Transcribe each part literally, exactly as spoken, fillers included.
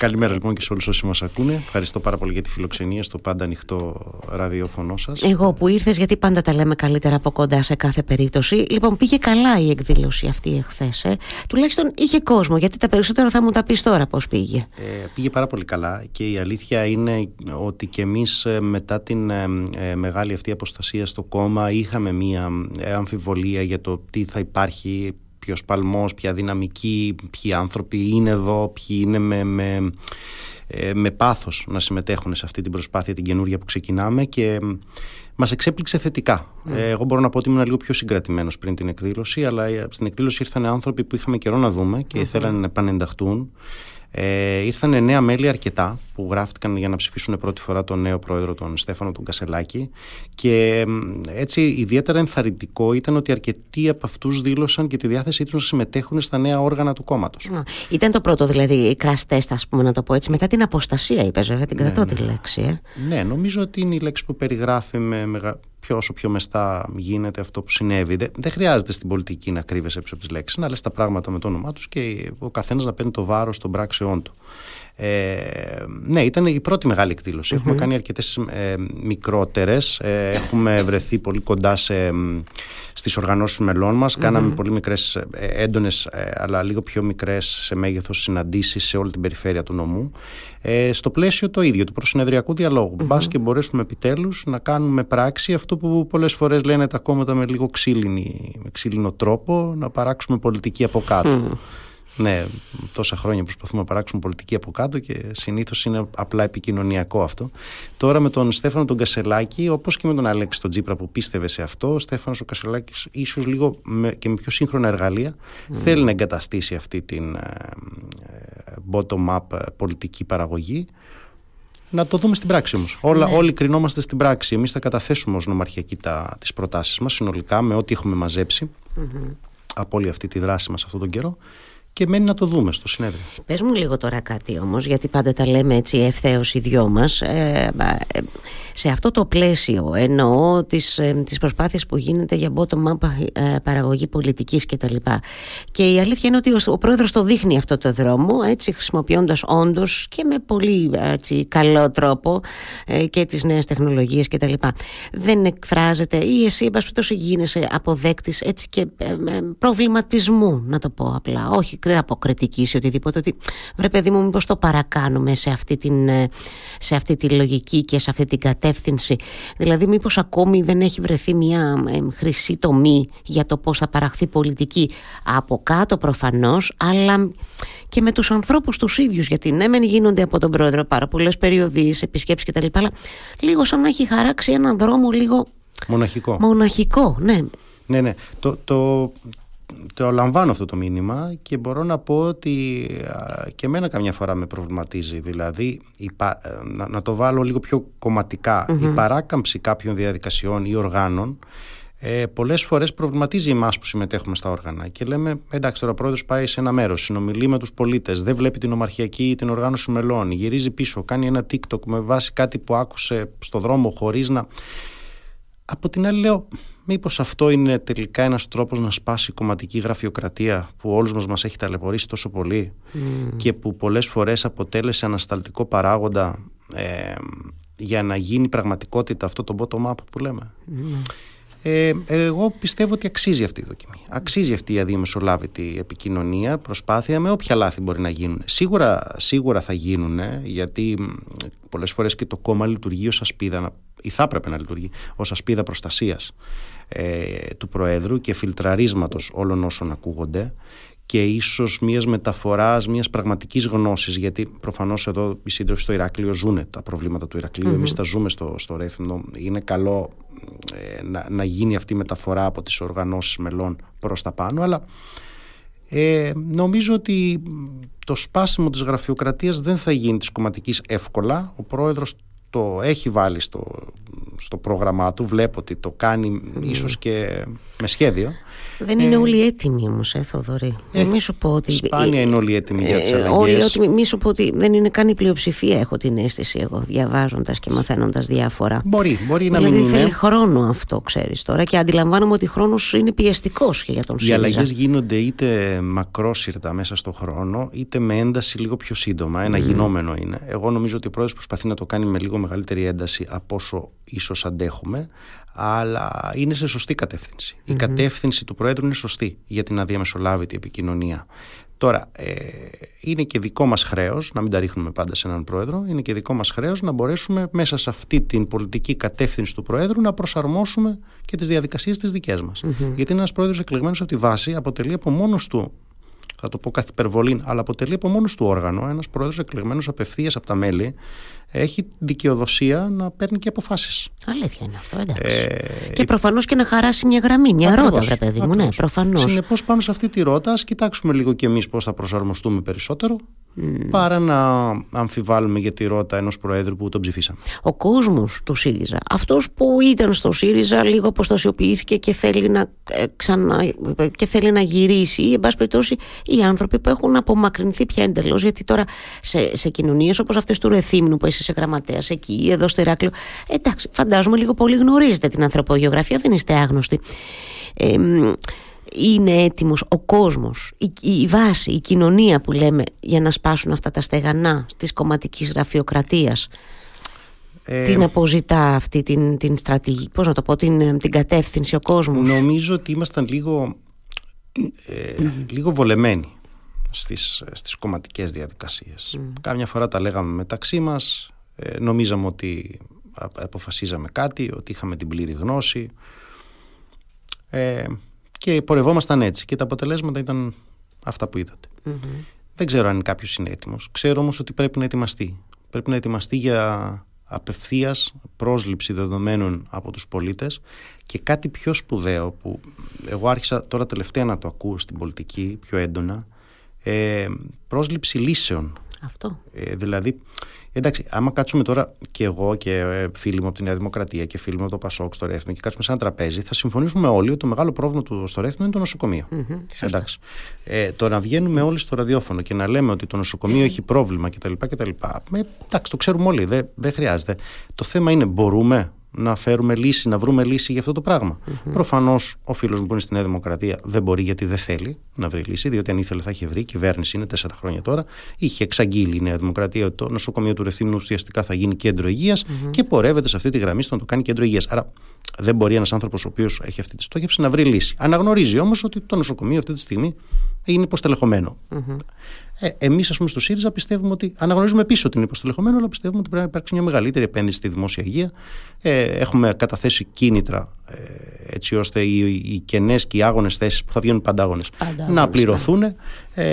Καλημέρα λοιπόν και σε όλους όσοι μας ακούνε. Ευχαριστώ πάρα πολύ για τη φιλοξενία στο πάντα ανοιχτό ραδιόφωνο σας. Εγώ που ήρθες, γιατί πάντα τα λέμε καλύτερα από κοντά σε κάθε περίπτωση. Λοιπόν, πήγε καλά η εκδήλωση αυτή εχθές. Ε. Τουλάχιστον είχε κόσμο, γιατί τα περισσότερα θα μου τα πεις τώρα πώς πήγε. Ε, πήγε πάρα πολύ καλά και η αλήθεια είναι ότι και εμείς μετά την ε, ε, μεγάλη αυτή αποστασία στο κόμμα είχαμε μία ε, αμφιβολία για το τι θα υπάρχει. Ποιος παλμός, ποια δυναμική, ποιοι άνθρωποι είναι εδώ, ποιοι είναι με, με, με πάθος να συμμετέχουν σε αυτή την προσπάθεια την καινούρια που ξεκινάμε, και μας εξέπληξε θετικά. Mm. Εγώ μπορώ να πω ότι ήμουν λίγο πιο συγκρατημένος πριν την εκδήλωση, αλλά στην εκδήλωση ήρθαν άνθρωποι που είχαμε καιρό να δούμε και mm-hmm. θέλανε να επανενταχτούν. Ε, ήρθαν νέα μέλη αρκετά που γράφτηκαν για να ψηφίσουν πρώτη φορά τον νέο πρόεδρο, τον Στέφανο τον Κασελάκη, και έτσι ιδιαίτερα ενθαρρυντικό ήταν ότι αρκετοί από αυτούς δήλωσαν και τη διάθεσή τους να συμμετέχουν στα νέα όργανα του κόμματος. Ήταν το πρώτο δηλαδή crash test, ας πούμε, να το πω έτσι, μετά την αποστασία, είπες βέβαια, την ναι, κρατώ ναι. τη λέξη. Ε. Ναι, νομίζω ότι είναι η λέξη που περιγράφει με μεγα... πιο όσο πιο μεστά γίνεται αυτό που συνέβη. Δεν χρειάζεται στην πολιτική να κρύβεσαι πίσω από τις λέξεις, να λες τα πράγματα με το όνομά τους και ο καθένας να παίρνει το βάρος των πράξεών του. Ε, ναι, ήταν η πρώτη μεγάλη εκδήλωση. Mm-hmm. Έχουμε κάνει αρκετές ε, μικρότερες. Ε, έχουμε βρεθεί πολύ κοντά σε, στις οργανώσεις μελών μας. Mm-hmm. Κάναμε πολύ μικρές, ε, έντονες, ε, αλλά λίγο πιο μικρές σε μέγεθος συναντήσεις σε όλη την περιφέρεια του νομού. Ε, στο πλαίσιο το ίδιο, του προσυνεδριακού διαλόγου. Mm-hmm. Μπας και μπορέσουμε επιτέλους να κάνουμε πράξη αυτό που πολλές φορές λένε τα κόμματα με λίγο ξύλινη, με ξύλινο τρόπο, να παράξουμε πολιτική από κάτω. Mm. Ναι, τόσα χρόνια προσπαθούμε να παράξουμε πολιτική από κάτω και συνήθως είναι απλά επικοινωνιακό αυτό. Τώρα με τον Στέφανο τον Κασελάκη, όπως και με τον Αλέξη τον Τσίπρα που πίστευε σε αυτό, ο Στέφανος ο Κασελάκης ίσως λίγο με, και με πιο σύγχρονα εργαλεία mm. θέλει να εγκαταστήσει αυτή την bottom-up πολιτική παραγωγή. Να το δούμε στην πράξη όμως. Όλα, ναι. Όλοι κρινόμαστε στην πράξη. Εμείς θα καταθέσουμε ως νομαρχιακή τα, τις προτάσεις μας συνολικά με ό,τι έχουμε μαζέψει mm-hmm. από όλη αυτή τη δράση μας αυτόν τον καιρό. Και μένει να το δούμε στο συνέδριο. Πες μου λίγο τώρα κάτι όμως, γιατί πάντα τα λέμε έτσι ευθέως οι δυο μας. Ε, ε, σε αυτό το πλαίσιο εννοώ τις, ε, τις προσπάθειες που γίνεται για bottom-up ε, παραγωγή πολιτικής κτλ. Και, και η αλήθεια είναι ότι ο, ο πρόεδρος το δείχνει αυτό το δρόμο, έτσι, χρησιμοποιώντας όντως και με πολύ έτσι, καλό τρόπο ε, και τις νέες τεχνολογίες κτλ. Δεν εκφράζεται ή εσύ, εν πάση περιπτώσει, γίνεσαι αποδέκτης έτσι, και ε, ε, προβληματισμού, να το πω απλά. Όχι. Δεν αποκριτική ή οτιδήποτε, ότι βρε παιδί μου, μήπως το παρακάνουμε σε αυτή, την, σε αυτή τη λογική και σε αυτή την κατεύθυνση. Δηλαδή, μήπως ακόμη δεν έχει βρεθεί μια ε, χρυσή τομή για το πώς θα παραχθεί πολιτική από κάτω προφανώς, αλλά και με τους ανθρώπους τους ίδιους. Γιατί ναι, μεν γίνονται από τον πρόεδρο πάρα πολλές περιοδίες, επισκέψεις κτλ. Αλλά λίγο σαν να έχει χαράξει έναν δρόμο λίγο. Μοναχικό. Μοναχικό, ναι. Ναι, ναι. Το. το... Το λαμβάνω αυτό το μήνυμα και μπορώ να πω ότι και εμένα καμιά φορά με προβληματίζει. Δηλαδή, η πα... να, να το βάλω λίγο πιο κομματικά. Mm-hmm. Η παράκαμψη κάποιων διαδικασιών ή οργάνων ε, πολλές φορές προβληματίζει εμάς που συμμετέχουμε στα όργανα. Και λέμε, εντάξει, τώρα ο πρόεδρος πάει σε ένα μέρος, συνομιλεί με τους πολίτες, δεν βλέπει την ομαρχιακή ή την οργάνωση μελών, γυρίζει πίσω, κάνει ένα TikTok με βάση κάτι που άκουσε στον δρόμο χωρίς να. Από την άλλη λέω, μήπως αυτό είναι τελικά ένας τρόπος να σπάσει κομματική γραφειοκρατία που όλους μας μας έχει ταλαιπωρήσει τόσο πολύ mm. και που πολλές φορές αποτέλεσε ανασταλτικό παράγοντα ε, για να γίνει πραγματικότητα αυτό το bottom-up που λέμε. Mm. Ε, εγώ πιστεύω ότι αξίζει αυτή η δοκιμή. Αξίζει αυτή η αδιαμεσολάβητη επικοινωνία, προσπάθεια με όποια λάθη μπορεί να γίνουν. Σίγουρα, σίγουρα θα γίνουν, γιατί πολλές φορές και το κόμμα λειτουργεί ως ασπίδα, ή θα έπρεπε να λειτουργεί ως ασπίδα προστασίας ε, του Προέδρου και φιλτραρίσματος όλων όσων ακούγονται, και ίσως μιας μεταφοράς, μιας πραγματικής γνώσης, γιατί προφανώς εδώ οι σύντροφοι στο Ηράκλειο ζουν τα προβλήματα του Ηρακλείου, mm-hmm. εμείς τα ζούμε στο, στο Ρέθυμνο. Είναι καλό ε, να, να γίνει αυτή η μεταφορά από τις οργανώσεις μελών προς τα πάνω, αλλά ε, νομίζω ότι το σπάσιμο της γραφειοκρατίας δεν θα γίνει της κομματικής εύκολα. Ο πρόεδρος το έχει βάλει στο, στο πρόγραμμά του, βλέπω ότι το κάνει mm. ίσως και με σχέδιο. Δεν είναι ε, όλοι έτοιμοι όμως, ε, Θοδωρή. Ε, μη σου πω ότι. Σπάνια ε, είναι όλοι έτοιμοι για τις αλλαγές. Ε, μη σου πω ότι δεν είναι καν η πλειοψηφία, έχω την αίσθηση εγώ, διαβάζοντας και μαθαίνοντας διάφορα. Μπορεί, μπορεί να δηλαδή, μην είναι. Θέλει χρόνο αυτό, ξέρεις τώρα. Και αντιλαμβάνομαι ότι χρόνος είναι πιεστικός και για τον ΣΥΡΙΖΑ. Οι αλλαγές γίνονται είτε μακρόσυρτα μέσα στο χρόνο, είτε με ένταση λίγο πιο σύντομα. Ένα mm. γινόμενο είναι. Εγώ νομίζω ότι ο πρόεδρος προσπαθεί να το κάνει με λίγο μεγαλύτερη ένταση από όσο ίσως αντέχουμε. Αλλά είναι σε σωστή κατεύθυνση. Mm-hmm. Η κατεύθυνση του Προέδρου είναι σωστή για την αδιαμεσολάβητη επικοινωνία. Τώρα, ε, είναι και δικό μας χρέος, να μην τα ρίχνουμε πάντα σε έναν Πρόεδρο, είναι και δικό μας χρέος να μπορέσουμε μέσα σε αυτή την πολιτική κατεύθυνση του Προέδρου να προσαρμόσουμε και τις διαδικασίες τις δικές μας. Mm-hmm. Γιατί ένας Πρόεδρος εκλεγμένος από τη βάση αποτελεί από μόνος του, θα το πω καθ' υπερβολήν, αλλά αποτελεί από μόνος του όργανο. Ένας Πρόεδρος εκλεγμένος απευθείας από τα μέλη έχει δικαιοδοσία να παίρνει και αποφάσεις. Αλήθεια είναι αυτό, εντάξει. Ε, και προφανώς και να χαράσει μια γραμμή, μια ακριβώς, ρότα, βρε παιδί μου. Ναι, προφανώς. Συνεπώς, πάνω σε αυτή τη ρότα, ας κοιτάξουμε λίγο κι εμείς πώς θα προσαρμοστούμε περισσότερο, mm. παρά να αμφιβάλλουμε για τη ρότα ενός Προέδρου που τον ψηφίσαμε. Ο κόσμος του ΣΥΡΙΖΑ, αυτός που ήταν στο ΣΥΡΙΖΑ, λίγο αποστασιοποιήθηκε και θέλει να, ε, ξανα, και θέλει να γυρίσει, ή εν πάση περιπτώσει οι άνθρωποι που έχουν απομακρυνθεί πια εντελώς, γιατί τώρα σε, σε κοινωνίες όπως αυτές του Ρεθύμνου που σε γραμματέας εκεί, εδώ στο Ηράκλειο. Εντάξει, φαντάζομαι λίγο πολύ γνωρίζετε την ανθρωπογεωγραφία, δεν είστε άγνωστοι. Ε, είναι έτοιμος ο κόσμος, η, η βάση, η κοινωνία που λέμε, για να σπάσουν αυτά τα στεγανά της κομματικής γραφειοκρατίας. Ε, την αποζητά αυτή την, την στρατηγική, πώς να το πω, την, την κατεύθυνση ο κόσμος. Νομίζω ότι ήμασταν λίγο, ε, λίγο βολεμένοι στις, στις κομματικές διαδικασίες. Mm. Κάμια φορά τα λέγαμε μεταξύ μας, ε, νομίζαμε ότι αποφασίζαμε κάτι, ότι είχαμε την πλήρη γνώση, ε, και πορευόμασταν έτσι και τα αποτελέσματα ήταν αυτά που είδατε. Mm-hmm. Δεν ξέρω αν κάποιος είναι έτοιμος, ξέρω όμως ότι πρέπει να ετοιμαστεί. Πρέπει να ετοιμαστεί για απευθείας πρόσληψη δεδομένων από τους πολίτες και κάτι πιο σπουδαίο που εγώ άρχισα τώρα τελευταία να το ακούω στην πολιτική πιο έντονα, Ε, πρόσληψη λύσεων. Αυτό. Ε, δηλαδή, εντάξει, άμα κάτσουμε τώρα και εγώ και ε, φίλοι μου από τη Νέα Δημοκρατία και φίλοι μου από το Πασόκ στο Ρέθμιο και κάτσουμε σε ένα τραπέζι, θα συμφωνήσουμε όλοι ότι το μεγάλο πρόβλημα του στο Ρέθμιο είναι το νοσοκομείο. Mm-hmm. Εντάξει. Ε, το να βγαίνουμε όλοι στο ραδιόφωνο και να λέμε ότι το νοσοκομείο έχει πρόβλημα κτλ. κτλ. Ε, εντάξει, το ξέρουμε όλοι. Δεν, δεν χρειάζεται. Το θέμα είναι, μπορούμε να φέρουμε λύση, να βρούμε λύση για αυτό το πράγμα. Mm-hmm. Προφανώς ο φίλος μου που είναι στη Νέα Δημοκρατία δεν μπορεί, γιατί δεν θέλει να βρει λύση, διότι αν ήθελε θα είχε βρει. Η κυβέρνηση είναι τέσσερα χρόνια τώρα. Είχε εξαγγείλει η Νέα Δημοκρατία ότι το νοσοκομείο του Ρεθύμνου ουσιαστικά θα γίνει κέντρο υγείας, mm-hmm. και πορεύεται σε αυτή τη γραμμή στο να το κάνει κέντρο υγείας. Άρα δεν μπορεί ένας άνθρωπος ο οποίος έχει αυτή τη στόχευση να βρει λύση. Αναγνωρίζει όμως ότι το νοσοκομείο αυτή τη στιγμή είναι υποστελεχωμένο. Mm-hmm. Ε, εμείς, ας πούμε, στο ΣΥΡΙΖΑ πιστεύουμε ότι. Αναγνωρίζουμε πίσω ότι είναι υποστελεχωμένο, αλλά πιστεύουμε ότι πρέπει να υπάρξει μια μεγαλύτερη επένδυση στη δημόσια υγεία. Ε, έχουμε καταθέσει κίνητρα, ε, έτσι ώστε οι, οι κενές και οι άγονες θέσεις που θα βγαίνουν πάντα άγονες να πληρωθούν, ε,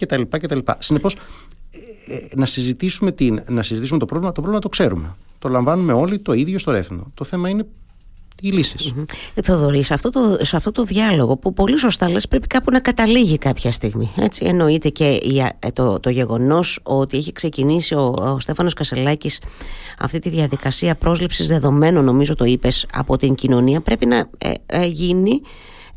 κτλ. κτλ. Συνεπώς, ε, να, συζητήσουμε την, να συζητήσουμε το πρόβλημα. Το πρόβλημα το ξέρουμε. Το λαμβάνουμε όλοι το ίδιο στο Ρέθμνο. Το θέμα είναι. Mm-hmm. Θοδωρή, σε αυτό, το, σε αυτό το διάλογο που πολύ σωστά λες, πρέπει κάπου να καταλήγει κάποια στιγμή. Έτσι, εννοείται και η, το, το γεγονός ότι έχει ξεκινήσει ο, ο Στέφανος Κασελάκης αυτή τη διαδικασία πρόσληψης δεδομένων, νομίζω το είπες, από την κοινωνία, πρέπει να ε, ε, γίνει,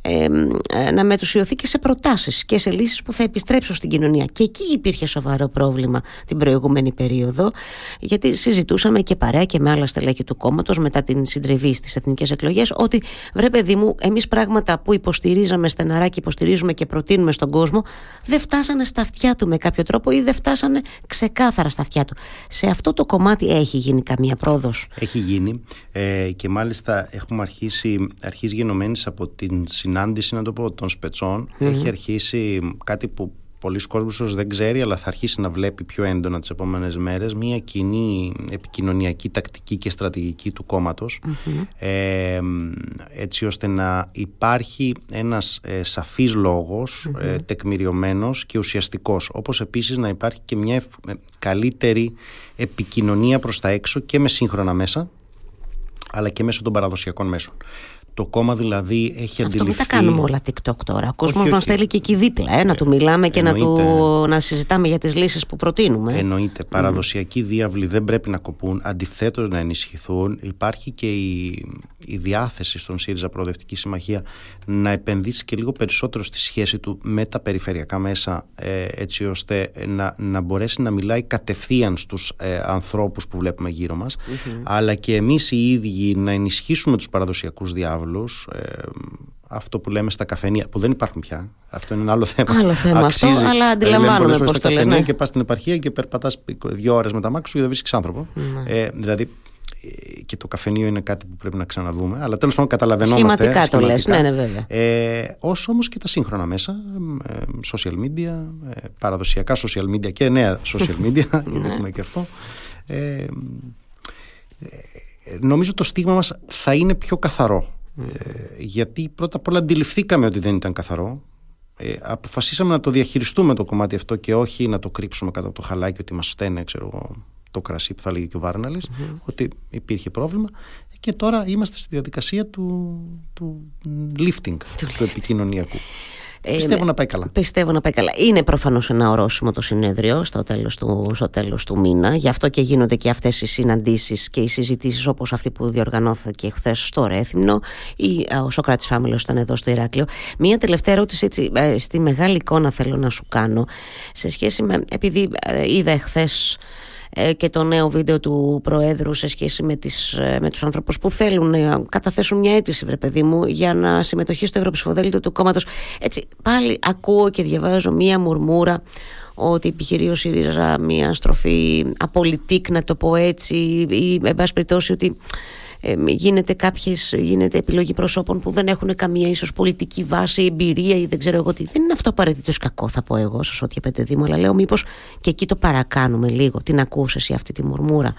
ε, ε, να μετουσιωθεί και σε προτάσεις και σε λύσεις που θα επιστρέψουν στην κοινωνία. Και εκεί υπήρχε σοβαρό πρόβλημα την προηγούμενη περίοδο, γιατί συζητούσαμε και παρέα και με άλλα στελέχη του κόμματος μετά την συντριβή στις εθνικές εκλογές ότι, βρε παιδί μου, εμείς πράγματα που υποστηρίζαμε στεναρά και υποστηρίζουμε και προτείνουμε στον κόσμο δεν φτάσανε στα αυτιά του με κάποιο τρόπο ή δεν φτάσανε ξεκάθαρα στα αυτιά του. Σε αυτό το κομμάτι έχει γίνει καμία πρόοδος? Έχει γίνει, ε, και μάλιστα έχουμε αρχίσει, αρχής γενομένης από την συνάντηση. Συνάντηση, να το πω, των σπετσών, mm-hmm. έχει αρχίσει κάτι που πολλοί κόσμος δεν ξέρει, αλλά θα αρχίσει να βλέπει πιο έντονα τις επόμενες μέρες, μια κοινή επικοινωνιακή τακτική και στρατηγική του κόμματος, mm-hmm. ε, έτσι ώστε να υπάρχει ένας ε, σαφής λόγος, mm-hmm. ε, τεκμηριωμένος και ουσιαστικός, όπως επίσης να υπάρχει και μια ευ... καλύτερη επικοινωνία προς τα έξω και με σύγχρονα μέσα, αλλά και μέσω των παραδοσιακών μέσων. Το κόμμα δηλαδή έχει αντιληφθεί. Αυτό μην τα κάνουμε όλα TikTok τώρα. Ο κόσμος μας θέλει και εκεί δίπλα, ε, να ε, του μιλάμε και να, του, να συζητάμε για τις λύσεις που προτείνουμε. Εννοείται. Παραδοσιακοί mm. διάβλοι δεν πρέπει να κοπούν, αντιθέτως να ενισχυθούν. Υπάρχει και η, η διάθεση στον ΣΥΡΙΖΑ Προοδευτική Συμμαχία να επενδύσει και λίγο περισσότερο στη σχέση του με τα περιφερειακά μέσα, ε, έτσι ώστε να, να μπορέσει να μιλάει κατευθείαν στους ε, ανθρώπους που βλέπουμε γύρω μας, mm-hmm. αλλά και εμείς οι ίδιοι να ενισχύσουμε τους παραδοσιακούς διάβλους. Ε, αυτό που λέμε στα καφενεία, που δεν υπάρχουν πια. Αυτό είναι ένα άλλο θέμα. Άλλο θέμα αξίζει, αυτό, αλλά αντιλαμβάνομαι πώς το λένε. Και πας στην επαρχία και περπατάς δύο ώρες με τα μάξου και δεν βρίσκεις άνθρωπο. Mm. Ε, δηλαδή, και το καφενείο είναι κάτι που πρέπει να ξαναδούμε. Αλλά τέλος πάντων, καταλαβαίνόμαστε. Σχηματικά το λες. Ναι, ναι, βέβαια. Ε, όσο όμως και τα σύγχρονα μέσα, ε, social media, ε, παραδοσιακά social media και νέα social media, γιατί έχουμε και αυτό. Ε, ε, νομίζω το στίγμα μας θα είναι πιο καθαρό. Ε, γιατί πρώτα απ' όλα αντιληφθήκαμε ότι δεν ήταν καθαρό, ε, αποφασίσαμε να το διαχειριστούμε το κομμάτι αυτό και όχι να το κρύψουμε κάτω από το χαλάκι ότι μας φταίνε, ξέρω εγώ, το κρασί που θα λέγει και ο Βάρναλης, mm-hmm. ότι υπήρχε πρόβλημα, και τώρα είμαστε στη διαδικασία του, του lifting του, του επικοινωνιακού. Ε, πιστεύω να πάει καλά. Πιστεύω να πάει καλά. Είναι προφανώς ένα ορόσημο το συνέδριο στο τέλος του, στο τέλος του μήνα. Γι' αυτό και γίνονται και αυτές οι συναντήσεις και οι συζητήσεις όπως αυτή που διοργανώθηκε χθες στο Ρέθυμνο. Ο Σωκράτης Φάμιλος ήταν εδώ στο Ηράκλειο. Μία τελευταία ερώτηση, έτσι, στη μεγάλη εικόνα θέλω να σου κάνω. Σε σχέση με. Επειδή είδα χθες και το νέο βίντεο του Προέδρου σε σχέση με, τις, με τους ανθρώπους που θέλουν να καταθέσουν μια αίτηση, βρε παιδί μου, για να συμμετοχή στο ευρωψηφοδέλτιο του κόμματος. Έτσι, πάλι ακούω και διαβάζω μια μουρμούρα ότι επιχειρεί ο ΣΥΡΙΖΑ μια στροφή απολυτίκ, να το πω έτσι, ή εν πάση περιπτώσει ότι ε, γίνεται, κάποιες, γίνεται επιλογή προσώπων που δεν έχουν καμία ίσως πολιτική βάση, εμπειρία ή δεν ξέρω εγώ τι. Δεν είναι αυτό απαραίτητος κακό, θα πω εγώ, στο Σωτήρι Πεντεδήμο, αλλά λέω μήπως και εκεί το παρακάνουμε λίγο. Την ακούς εσύ αυτή τη μουρμούρα?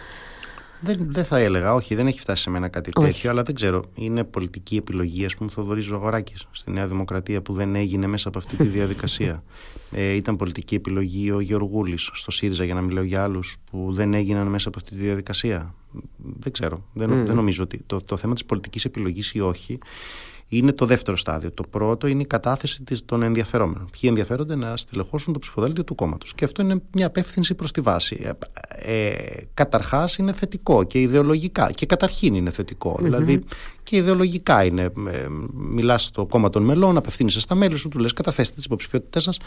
Δεν, δεν θα έλεγα, όχι, δεν έχει φτάσει σε μένα κάτι όχι. τέτοιο, αλλά δεν ξέρω. Είναι πολιτική επιλογή, ας πούμε, Θοδωρής Ζωγοράκης στη Νέα Δημοκρατία που δεν έγινε μέσα από αυτή τη διαδικασία. ε, ήταν πολιτική επιλογή ο Γεωργούλης στο ΣΥΡΙΖΑ, για να μιλάω για άλλους, που δεν έγιναν μέσα από αυτή τη διαδικασία. Δεν ξέρω. Δεν, mm. δεν νομίζω ότι το, το θέμα της πολιτικής επιλογής ή όχι είναι το δεύτερο στάδιο. Το πρώτο είναι η κατάθεση των ενδιαφερόμενων. Ποιοι ενδιαφέρονται να στελεχώσουν το ψηφοδέλτιο του κόμματος. Και αυτό είναι μια απεύθυνση προς τη βάση. Ε, καταρχάς είναι θετικό και ιδεολογικά. Και καταρχήν είναι θετικό. Mm-hmm. Δηλαδή και ιδεολογικά είναι. Μιλάς στο κόμμα των μελών, απευθύνεσαι στα μέλη σου, του λες καταθέστε τις υποψηφιότητές σας,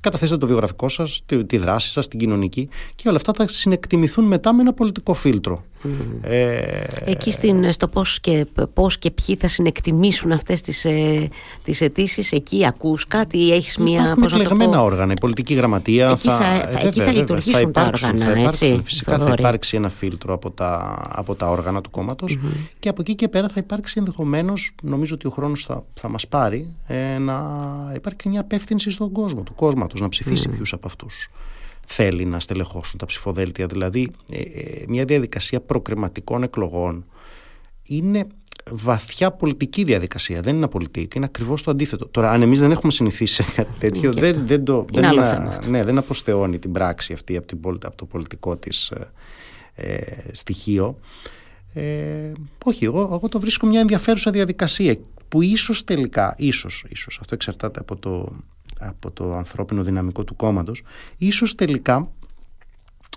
καταθέστε το βιογραφικό σας, τη, τη δράση σας, την κοινωνική. Και όλα αυτά θα συνεκτιμηθούν μετά με ένα πολιτικό φίλτρο. Mm-hmm. Ε, Εκεί στην, στο πώς και, πώς και ποιοι θα συνεκτιμήσουν αυτές τις, ε, τις αιτήσεις, εκεί ακούς κάτι ή έχεις μία. Πώς εκλεγμένα όργανα, η πολιτική γραμματεία. Εκεί θα, θα, βέβαια, εκεί θα λειτουργήσουν θα υπάρξουν, τα όργανα. Θα υπάρξουν, έτσι, φυσικά θα, θα υπάρξει ένα φίλτρο από τα, από τα όργανα του κόμματος mm-hmm. και από εκεί και πέρα θα υπάρξει ενδεχομένως, νομίζω ότι ο χρόνος θα, θα μας πάρει, ε, να υπάρξει μια απεύθυνση στον κόσμο, του κόμματος, να ψηφίσει mm. ποιου από αυτούς θέλει να στελεχώσουν τα ψηφοδέλτια. Δηλαδή, ε, ε, μια διαδικασία προκριματικών εκλογών είναι βαθιά πολιτική διαδικασία. Δεν είναι απολυτική, είναι ακριβώς το αντίθετο. Τώρα, αν εμείς δεν έχουμε συνηθίσει σε κάτι τέτοιο, δεν, δεν, το, δεν, να, ναι, δεν αποστεώνει την πράξη αυτή από, την, από το πολιτικό της ε, στοιχείο. Ε, όχι, εγώ, εγώ το βρίσκω μια ενδιαφέρουσα διαδικασία που ίσως τελικά, ίσως, ίσως αυτό εξαρτάται από το, από το ανθρώπινο δυναμικό του κόμματος, ίσως τελικά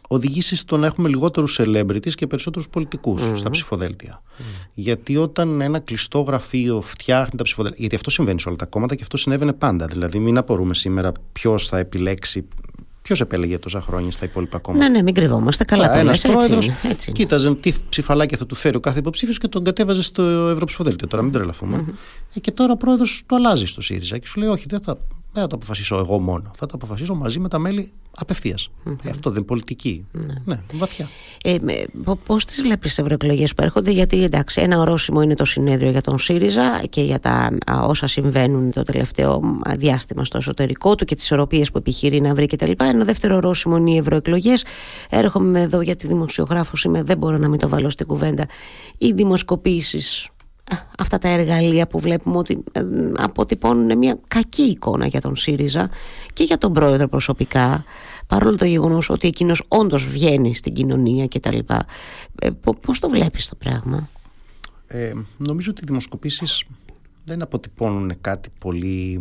οδηγήσει στο να έχουμε λιγότερους celebrities και περισσότερους πολιτικούς mm-hmm. στα ψηφοδέλτια. Mm. Γιατί όταν ένα κλειστό γραφείο φτιάχνει τα ψηφοδέλτια. Γιατί αυτό συμβαίνει σε όλα τα κόμματα και αυτό συνέβαινε πάντα. Δηλαδή, μην απορούμε σήμερα ποιος θα επιλέξει. Ποιος επέλεγε τόσα χρόνια στα υπόλοιπα κόμματα? Ναι, ναι, μην κρυβόμαστε. Καλά, καλά. Ένας πρόεδρος κοίταζε τι ψηφαλάκια θα του φέρει ο κάθε υποψήφιος και τον κατέβαζε στο ευρωψηφοδέλτιο. Τώρα, μην τρελαθούμε. Mm-hmm. Και τώρα ο πρόεδρος το αλλάζει στο ΣΥΡΙΖΑ και σου λέει: όχι, δεν θα, δεν θα το αποφασίσω εγώ μόνο. Θα το αποφασίσω μαζί με τα μέλη απευθείας. Mm-hmm. Ε, αυτό δεν είναι πολιτική? Mm-hmm. Ναι, βαθιά. Ε, πώς τις βλέπεις τις ευρωεκλογές που έρχονται? Γιατί εντάξει, ένα ορόσημο είναι το συνέδριο για τον ΣΥΡΙΖΑ και για τα όσα συμβαίνουν το τελευταίο διάστημα στο εσωτερικό του και τις ισορροπίες που επιχειρεί να βρει κτλ. Ένα δεύτερο ορόσημο είναι οι ευρωεκλογές. Έρχομαι εδώ γιατί δημοσιογράφος είμαι, δεν μπορώ να μην το βάλω στην κουβέντα. Οι δημοσκοπήσεις, αυτά τα εργαλεία που βλέπουμε ότι αποτυπώνουν μια κακή εικόνα για τον ΣΥΡΙΖΑ και για τον πρόεδρο προσωπικά, παρόλο το γεγονός ότι εκείνος όντως βγαίνει στην κοινωνία κτλ. Πώς το βλέπεις το πράγμα? Ε, νομίζω ότι οι δημοσκοπήσεις δεν αποτυπώνουν κάτι πολύ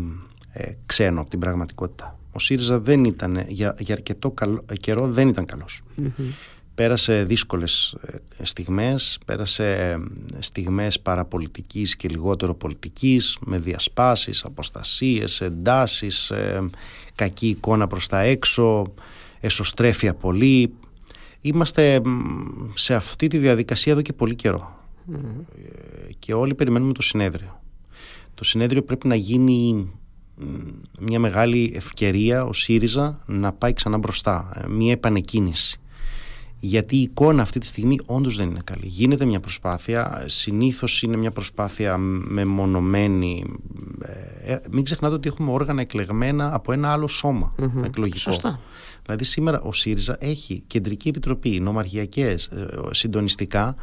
ε, ξένο από την πραγματικότητα. Ο ΣΥΡΙΖΑ δεν ήταν, για, για αρκετό καλό, καιρό δεν ήταν καλός. Mm-hmm. Πέρασε δύσκολες στιγμές, πέρασε στιγμές παραπολιτικής και λιγότερο πολιτικής, με διασπάσεις, αποστασίες, εντάσεις, ε, κακή εικόνα προς τα έξω, εσωστρέφεια πολύ. Είμαστε σε αυτή τη διαδικασία εδώ και πολύ καιρό. Mm. Και όλοι περιμένουμε το συνέδριο. Το συνέδριο πρέπει να γίνει μια μεγάλη ευκαιρία ο ΣΥΡΙΖΑ να πάει ξανά μπροστά, μια επανεκκίνηση. Γιατί η εικόνα αυτή τη στιγμή όντως δεν είναι καλή. Γίνεται μια προσπάθεια, συνήθως είναι μια προσπάθεια μεμονωμένη. Ε, μην ξεχνάτε ότι έχουμε όργανα εκλεγμένα από ένα άλλο σώμα mm-hmm. εκλογικό. Σωστά. Δηλαδή σήμερα ο ΣΥΡΙΖΑ έχει κεντρική επιτροπή, νομαρχιακές, συντονιστικά,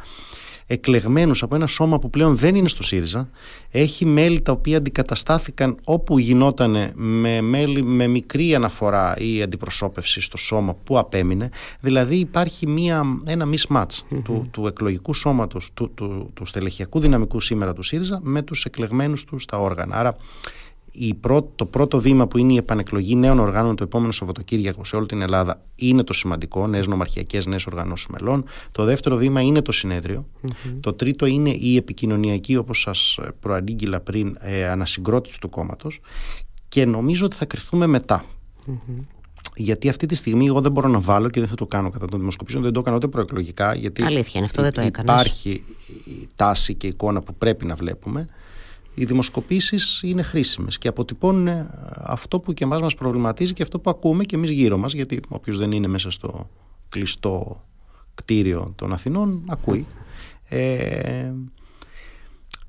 εκλεγμένους από ένα σώμα που πλέον δεν είναι στο ΣΥΡΙΖΑ. Έχει μέλη τα οποία αντικαταστάθηκαν όπου γινότανε με μέλη με μικρή αναφορά ή αντιπροσώπευση στο σώμα που απέμεινε. Δηλαδή υπάρχει μια, ένα mismatch mm-hmm. του, του εκλογικού σώματος, του, του, του στελεχειακού δυναμικού σήμερα του ΣΥΡΙΖΑ με τους εκλεγμένους του στα όργανα. Άρα η πρώτο, το πρώτο βήμα που είναι η επανεκλογή νέων οργάνων το επόμενο Σαββατοκύριακο σε όλη την Ελλάδα είναι το σημαντικό, νέες νομαρχιακές, νέες οργανώσεις μελών. Το δεύτερο βήμα είναι το συνέδριο. Mm-hmm. Το τρίτο είναι η επικοινωνιακή, όπως σας προανήγγυλα πριν, ε, ανασυγκρότηση του κόμματος. Και νομίζω ότι θα κρυφθούμε μετά. Mm-hmm. Γιατί αυτή τη στιγμή εγώ δεν μπορώ να βάλω και δεν θα το κάνω κατά των δημοσκοπήσεων, δεν το έκανα ούτε προεκλογικά. Γιατί αλήθεια είναι, αυτό δεν το έκανες. Υπάρχει η τάση και η εικόνα που πρέπει να βλέπουμε. Οι δημοσκοπήσεις είναι χρήσιμες και αποτυπώνουν αυτό που και εμάς μας προβληματίζει και αυτό που ακούμε και εμείς γύρω μας, γιατί όποιος δεν είναι μέσα στο κλειστό κτίριο των Αθηνών ακούει. Ε,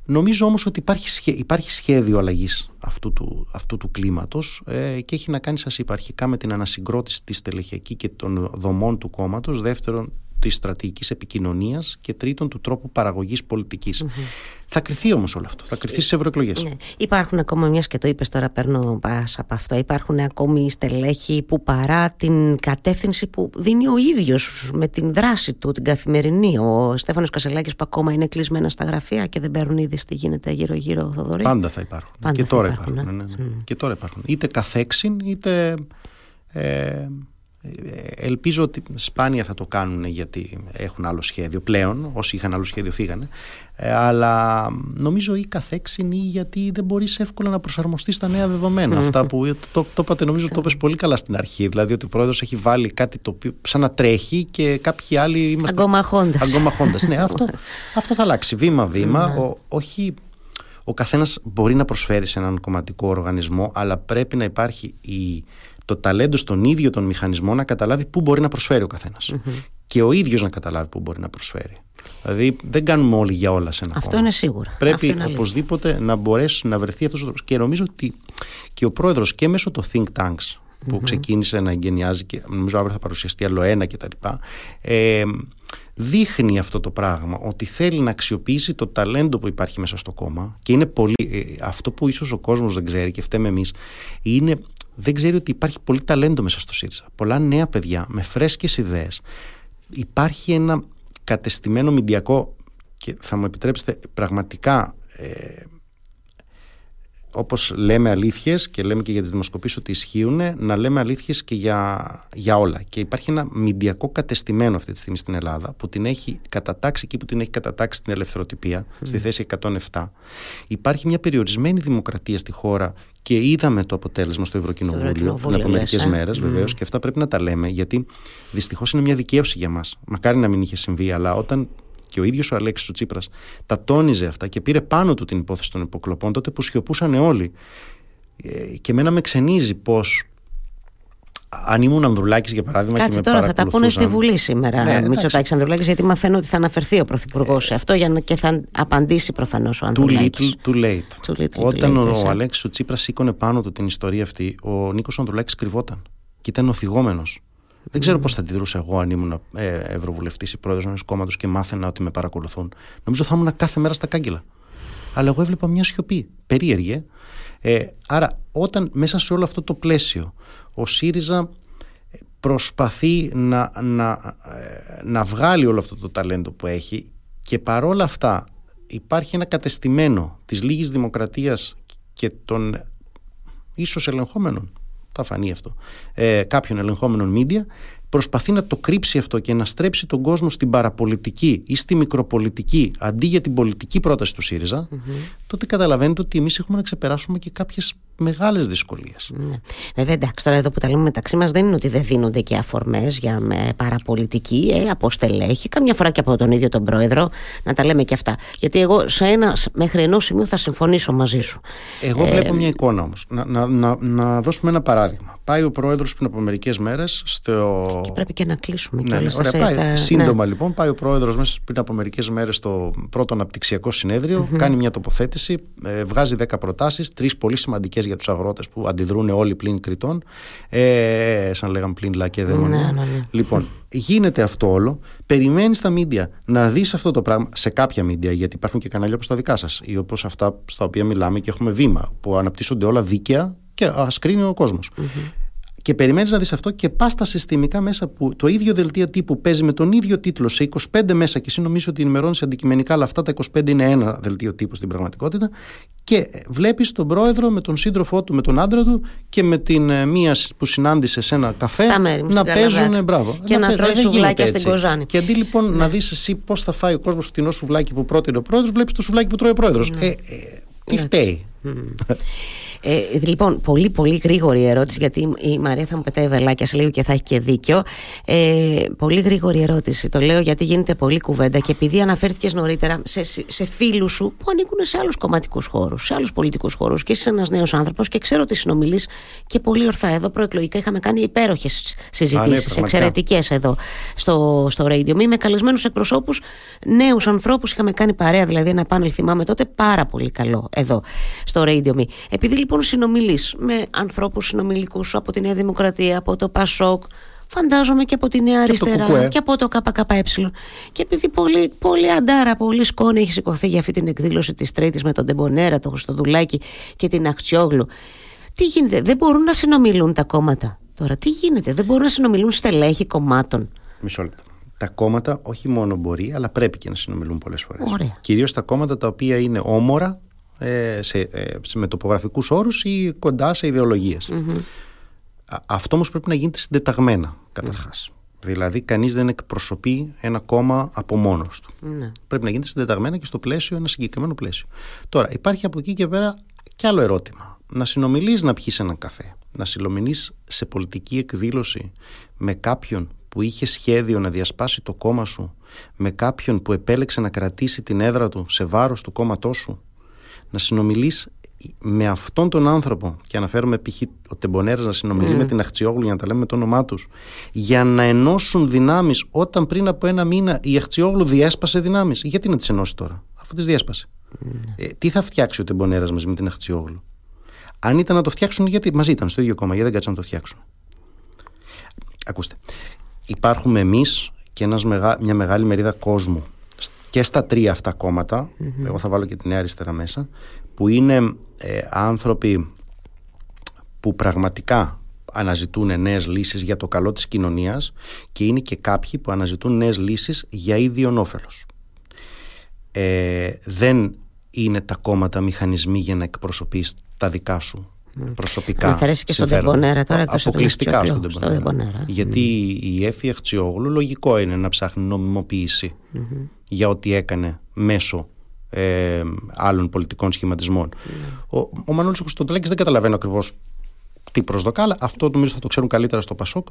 νομίζω όμως ότι υπάρχει, υπάρχει σχέδιο αλλαγής αυτού του, αυτού του κλίματος ε, και έχει να κάνει, σας είπα, αρχικά με την ανασυγκρότηση της στελεχειακής και των δομών του κόμματος, δεύτερον της στρατηγικής επικοινωνίας και τρίτον του τρόπου παραγωγής πολιτικής. Mm-hmm. Θα κριθεί όμως όλο αυτό. Θα κριθεί στις ευρωεκλογές. Ναι. Υπάρχουν ακόμα, μιας και το είπες τώρα, παίρνω πάσα από αυτό. Υπάρχουν ακόμη στελέχη που παρά την κατεύθυνση που δίνει ο ίδιος με την δράση του, την καθημερινή. Ο Στέφανος Κασελάκης που ακόμα είναι κλεισμένα στα γραφεία και δεν παίρνουν είδηση τι γίνεται γύρω-γύρω, Θοδωρή. Πάντα θα υπάρχουν. Πάντα και, τώρα θα υπάρχουν, υπάρχουν ναι. Ναι. Mm. και τώρα υπάρχουν. Είτε καθέξιν, είτε. Ε, Ελπίζω ότι σπάνια θα το κάνουν γιατί έχουν άλλο σχέδιο πλέον. Όσοι είχαν άλλο σχέδιο φύγανε. ε, Αλλά νομίζω ή καθέξιν ή γιατί δεν μπορείς εύκολα να προσαρμοστείς στα νέα δεδομένα. Αυτά που το είπατε, νομίζω το είπες πολύ καλά στην αρχή. Δηλαδή ότι ο πρόεδρος έχει βάλει κάτι το οποίο σαν να τρέχει και κάποιοι άλλοι είμαστε αγκομαχώντας. Ναι, αυτό, αυτό θα αλλάξει βήμα-βήμα. ο, όχι... ο καθένας μπορεί να προσφέρει σε έναν κομματικό οργανισμό, αλλά πρέπει να υπάρχει η το ταλέντο στον ίδιο τον μηχανισμό να καταλάβει πού μπορεί να προσφέρει ο καθένας. Mm-hmm. Και ο ίδιος να καταλάβει πού μπορεί να προσφέρει. Δηλαδή δεν κάνουμε όλοι για όλα σε ένα αυτό κόμμα. Αυτό είναι σίγουρα. Πρέπει είναι οπωσδήποτε να μπορέσει να βρεθεί αυτός ο τρόπος. Και νομίζω ότι και ο πρόεδρος και μέσω των think tanks που mm-hmm. ξεκίνησε να εγκαινιάζει και νομίζω αύριο θα παρουσιαστεί άλλο ένα κτλ. Ε, δείχνει αυτό το πράγμα ότι θέλει να αξιοποιήσει το ταλέντο που υπάρχει μέσα στο κόμμα και είναι πολύ, αυτό που ίσως ο κόσμος δεν ξέρει και φταίμε εμείς είναι. Δεν ξέρει ότι υπάρχει πολύ ταλέντο μέσα στο ΣΥΡΙΖΑ. Πολλά νέα παιδιά με φρέσκες ιδέες. Υπάρχει ένα κατεστημένο μηντιακό και θα μου επιτρέψετε πραγματικά ε, όπως λέμε αλήθειες και λέμε και για τις δημοσκοπήσεις ότι ισχύουν, να λέμε αλήθειες και για, για όλα. Και υπάρχει ένα μηντιακό κατεστημένο αυτή τη στιγμή στην Ελλάδα που την έχει κατατάξει εκεί που την έχει κατατάξει την ελευθεροτυπία, mm. στη θέση εκατόν επτά. Υπάρχει μια περιορισμένη δημοκρατία στη χώρα. Και είδαμε το αποτέλεσμα στο Ευρωκοινοβούλιο πριν από μερικές μέρες, βεβαίως, και αυτά πρέπει να τα λέμε, γιατί δυστυχώς είναι μια δικαίωση για μας. Μακάρι να μην είχε συμβεί, αλλά όταν και ο ίδιος ο Αλέξης ο Τσίπρας τα τόνιζε αυτά και πήρε πάνω του την υπόθεση των υποκλοπών, τότε που σιωπούσαν όλοι. Και εμένα με ξενίζει πως. Αν ήμουν Ανδρουλάκης, για παράδειγμα. Κάτσε τώρα, θα τα πούνε στη Βουλή σήμερα. Ναι, Μητσοτάκης Ανδρουλάκης, γιατί μαθαίνω ότι θα αναφερθεί ο Πρωθυπουργός ε, σε αυτό για να, και θα απαντήσει προφανώς ο Ανδρουλάκης. Too little, too late. Too little, Όταν too late, ο Αλέξης ο Τσίπρας σήκωνε πάνω του την ιστορία αυτή, ο Νίκος Ανδρουλάκης κρυβόταν και ήταν οθυγόμενος. Mm. Δεν ξέρω πώς θα αντιδρούσα εγώ αν ήμουν ε, ευρωβουλευτής ή πρόεδρος ενός κόμματος και μάθαινα ότι με παρακολουθούν. Νομίζω θα ήμουν κάθε μέρα στα κάγκελα. Αλλά εγώ έβλεπα μια σιωπή. Περίεργη. Ε, άρα όταν μέσα σε όλο αυτό το πλαίσιο ο ΣΥΡΙΖΑ προσπαθεί να, να, να βγάλει όλο αυτό το ταλέντο που έχει και παρόλα αυτά υπάρχει ένα κατεστημένο της λίγης δημοκρατίας και των ίσως ελεγχόμενων, θα φανεί αυτό, ε, κάποιων ελεγχόμενων μίντια, προσπαθεί να το κρύψει αυτό και να στρέψει τον κόσμο στην παραπολιτική ή στη μικροπολιτική αντί για την πολιτική πρόταση του ΣΥΡΙΖΑ, mm-hmm. τότε καταλαβαίνετε ότι εμείς έχουμε να ξεπεράσουμε και κάποιες μεγάλες δυσκολίες. Ναι. Βέβαια, εντάξει, τώρα εδώ που τα λέμε μεταξύ μας, δεν είναι ότι δεν δίνονται και αφορμές για με παραπολιτική, ε, από στελέχη, καμιά φορά και από τον ίδιο τον πρόεδρο, να τα λέμε και αυτά. Γιατί εγώ σε ένα μέχρι ενός σημείου θα συμφωνήσω μαζί σου. Εγώ ε, βλέπω μια εικόνα όμως. Να, να, να, να δώσουμε ένα παράδειγμα. Πάει ο πρόεδρος πριν από μερικές μέρες στο. Και πρέπει και να κλείσουμε. Ναι, ναι, ωραία, πάει. Θα... Σύντομα, ναι. λοιπόν, πάει ο πρόεδρος μέσα πριν από μερικές μέρες στο πρώτο αναπτυξιακό συνέδριο, mm-hmm. κάνει μια τοποθέτηση, ε, βγάζει δέκα προτάσεις, τρεις πολύ σημαντικές για τους αγρότες που αντιδρούν όλοι πλην Κρητών. Ε, σαν λέγαμε πλην Λακεδαίμων. Ναι, ναι, ναι. Λοιπόν, γίνεται αυτό όλο. Περιμένεις τα μίντια να δεις αυτό το πράγμα σε κάποια μίντια, γιατί υπάρχουν και κανάλια όπως τα δικά σας ή όπως αυτά στα οποία μιλάμε και έχουμε Βήμα, που αναπτύσσονται όλα δίκαια και ας κρίνει ο κόσμος. Mm-hmm. Και περιμένεις να δεις αυτό και πας στα συστημικά μέσα που το ίδιο δελτίο τύπου παίζει με τον ίδιο τίτλο σε είκοσι πέντε μέσα και εσύ νομίζεις ότι ενημερώνεις αντικειμενικά, αλλά αυτά τα είκοσι πέντε είναι ένα δελτίο τύπου στην πραγματικότητα. Και βλέπεις τον πρόεδρο με τον σύντροφό του, με τον άντρα του και με την μία που συνάντησε σε ένα καφέ να παίζουν. Μπράβο. Και να, να τρώει σουβλάκια στην κοζάνη. Και αντί λοιπόν ναι. να δεις εσύ πώς θα φάει ο κόσμος φτηνό σουβλάκι που πρότεινε ο πρόεδρος, βλέπεις το σουβλάκι που τρώει ο πρόεδρος. Ναι. Ε, ε, τι ναι. φταίει. Mm. ε, λοιπόν, πολύ πολύ γρήγορη ερώτηση, γιατί η Μαρία θα μου πετάει βελάκια σε λίγο και θα έχει και δίκιο. Ε, πολύ γρήγορη ερώτηση. Το λέω γιατί γίνεται πολλή κουβέντα και επειδή αναφέρθηκες νωρίτερα σε, σε φίλους σου που ανήκουν σε άλλους κομματικούς χώρους, σε άλλους πολιτικούς χώρους, και είσαι ένας νέος άνθρωπος και ξέρω ότι συνομιλείς και πολύ ορθά. Εδώ προεκλογικά είχαμε κάνει υπέροχες συζητήσεις, εξαιρετικές εδώ στο, στο Radio Me, με καλεσμένους εκπροσώπους, νέους ανθρώπους. Είχαμε κάνει παρέα, δηλαδή ένα πάνελ, θυμάμαι τότε, πάρα πολύ καλό εδώ. Στο Radio Me. Επειδή λοιπόν συνομιλείς με ανθρώπους συνομιλικούς σου από τη Νέα Δημοκρατία, από το ΠΑΣΟΚ, φαντάζομαι και από τη Νέα Αριστερά και, και από το ΚΚΕ. Και επειδή πολύ, πολύ αντάρα, πολύ σκόνη έχει σηκωθεί για αυτή την εκδήλωση της Τρίτης με τον Τεμπονέρα, τον Χριστοδουλάκη και την Αχτσιόγλου, τι γίνεται, δεν μπορούν να συνομιλούν τα κόμματα τώρα, τι γίνεται, δεν μπορούν να συνομιλούν στελέχη κομμάτων. Μισό λεπτό. Τα κόμματα όχι μόνο μπορεί, αλλά πρέπει και να συνομιλούν πολλές φορές. Κυρίως τα κόμματα τα οποία είναι όμορα. Σε, σε, με τοπογραφικούς όρους ή κοντά σε ιδεολογίες. Mm-hmm. Α, αυτό όμως πρέπει να γίνεται συντεταγμένα καταρχάς. Mm-hmm. Δηλαδή κανείς δεν εκπροσωπεί ένα κόμμα από μόνος του. Mm-hmm. Πρέπει να γίνεται συντεταγμένα και στο πλαίσιο, ένα συγκεκριμένο πλαίσιο. Τώρα υπάρχει από εκεί και πέρα κι άλλο ερώτημα. Να συνομιλείς, να πιείς έναν καφέ, να συνομιλείς σε πολιτική εκδήλωση με κάποιον που είχε σχέδιο να διασπάσει το κόμμα σου, με κάποιον που επέλεξε να κρατήσει την έδρα του σε βάρος του κόμματός σου. Να συνομιλείς με αυτόν τον άνθρωπο, και αναφέρομαι π.χ. ο Τεμπονέρας να συνομιλεί mm. με την Αχτσιόγλου, για να τα λέμε με το όνομά τους, για να ενώσουν δυνάμεις, όταν πριν από ένα μήνα η Αχτσιόγλου διέσπασε δυνάμεις. Γιατί να τις ενώσει τώρα, αφού τις διέσπασε. Mm. Ε, τι θα φτιάξει ο Τεμπονέρας μαζί με την Αχτσιόγλου. Αν ήταν να το φτιάξουν, γιατί μαζί ήταν στο ίδιο κόμμα, γιατί δεν κάτσαν να το φτιάξουν. Ακούστε, υπάρχουμε εμείς και ένας μεγα... μια μεγάλη μερίδα κόσμου. Και στα τρία αυτά κόμματα, mm-hmm. εγώ θα βάλω και τη Νέα Αριστερά μέσα, που είναι ε, άνθρωποι που πραγματικά αναζητούν νέες λύσεις για το καλό της κοινωνίας, και είναι και κάποιοι που αναζητούν νέες λύσεις για ίδιον όφελος. Ε, δεν είναι τα κόμματα μηχανισμοί για να εκπροσωπείς τα δικά σου προσωπικά. Αν αφαιρέσει και στον Τεμπονέρα τώρα, αποκλειστικά στον Τεμπονέρα. Γιατί mm. η Έφη Αχτσιόγλου λογικό είναι να ψάχνει νομιμοποίηση mm-hmm. για ό,τι έκανε μέσω ε, άλλων πολιτικών σχηματισμών. Mm. Ο, ο Μανώλης Χριστοδουλάκης δεν καταλαβαίνω ακριβώς τι προσδοκά, αλλά αυτό νομίζω θα το ξέρουν καλύτερα στο ΠΑΣΟΚ.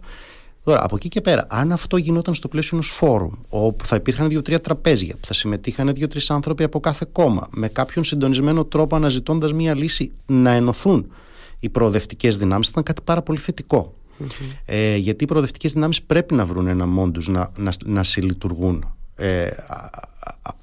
Τώρα, από εκεί και πέρα, αν αυτό γινόταν στο πλαίσιο ενός φόρουμ, όπου θα υπήρχαν δύο-τρία τραπέζια, που θα συμμετείχαν δύο-τρεις άνθρωποι από κάθε κόμμα, με κάποιον συντονισμένο τρόπο αναζητώντας μία λύση, να ενωθούν οι προοδευτικές δυνάμεις, ήταν κάτι πάρα πολύ θετικό. Mm-hmm. Ε, γιατί οι προοδευτικές δυνάμεις πρέπει να βρουν ένα μόντους να, να, να συλλειτουργούν. Ε,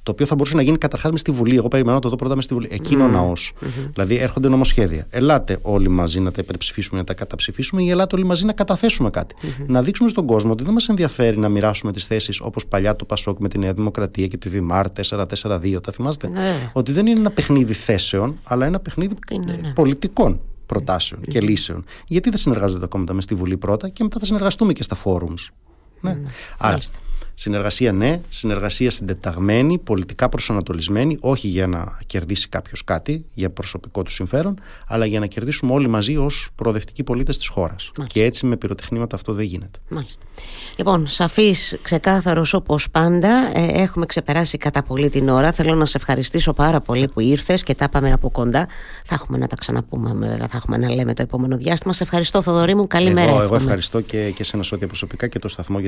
το οποίο θα μπορούσε να γίνει καταρχάς μες στη Βουλή. Εγώ περιμένω το δω πρώτα μες στη Βουλή. Εκείνο mm. ναός. Mm-hmm. Δηλαδή έρχονται νομοσχέδια. Ελάτε όλοι μαζί να τα υπερψηφίσουμε, να τα καταψηφίσουμε, ή ελάτε όλοι μαζί να καταθέσουμε κάτι. Mm-hmm. Να δείξουμε στον κόσμο ότι δεν μας ενδιαφέρει να μοιράσουμε τις θέσεις όπως παλιά το ΠΑΣΟΚ με τη Νέα Δημοκρατία και τη Δημάρ τέσσερα τέσσερα δύο. Τα θυμάστε. Mm-hmm. Ότι δεν είναι ένα παιχνίδι θέσεων, αλλά ένα παιχνίδι mm-hmm. πολιτικών προτάσεων mm-hmm. και λύσεων. Γιατί δεν συνεργάζονται τα κόμματα μες στη Βουλή πρώτα και μετά θα συνεργαστούμε και στα φόρουμς. Ναι. Mm-hmm. Άρα. Συνεργασία ναι, συνεργασία συντεταγμένη, πολιτικά προσανατολισμένη, όχι για να κερδίσει κάποιος κάτι για προσωπικό του συμφέρον, αλλά για να κερδίσουμε όλοι μαζί ως προοδευτικοί πολίτες της χώρας. Μάλιστα. Και έτσι με πυροτεχνήματα αυτό δεν γίνεται. Μάλιστα. Λοιπόν, σαφής, ξεκάθαρος όπως πάντα. Ε, έχουμε ξεπεράσει κατά πολύ την ώρα. Θέλω να σε ευχαριστήσω πάρα πολύ που ήρθες και τα είπαμε από κοντά. Θα έχουμε να τα ξαναπούμε, θα έχουμε να λέμε το επόμενο διάστημα. Σε ευχαριστώ, Θοδωρή μου. Καλή εγώ, μέρα. Εγώ εύχομαι. Ευχαριστώ και, και σε ένα σώτια προσωπικά και το σταθμό για τη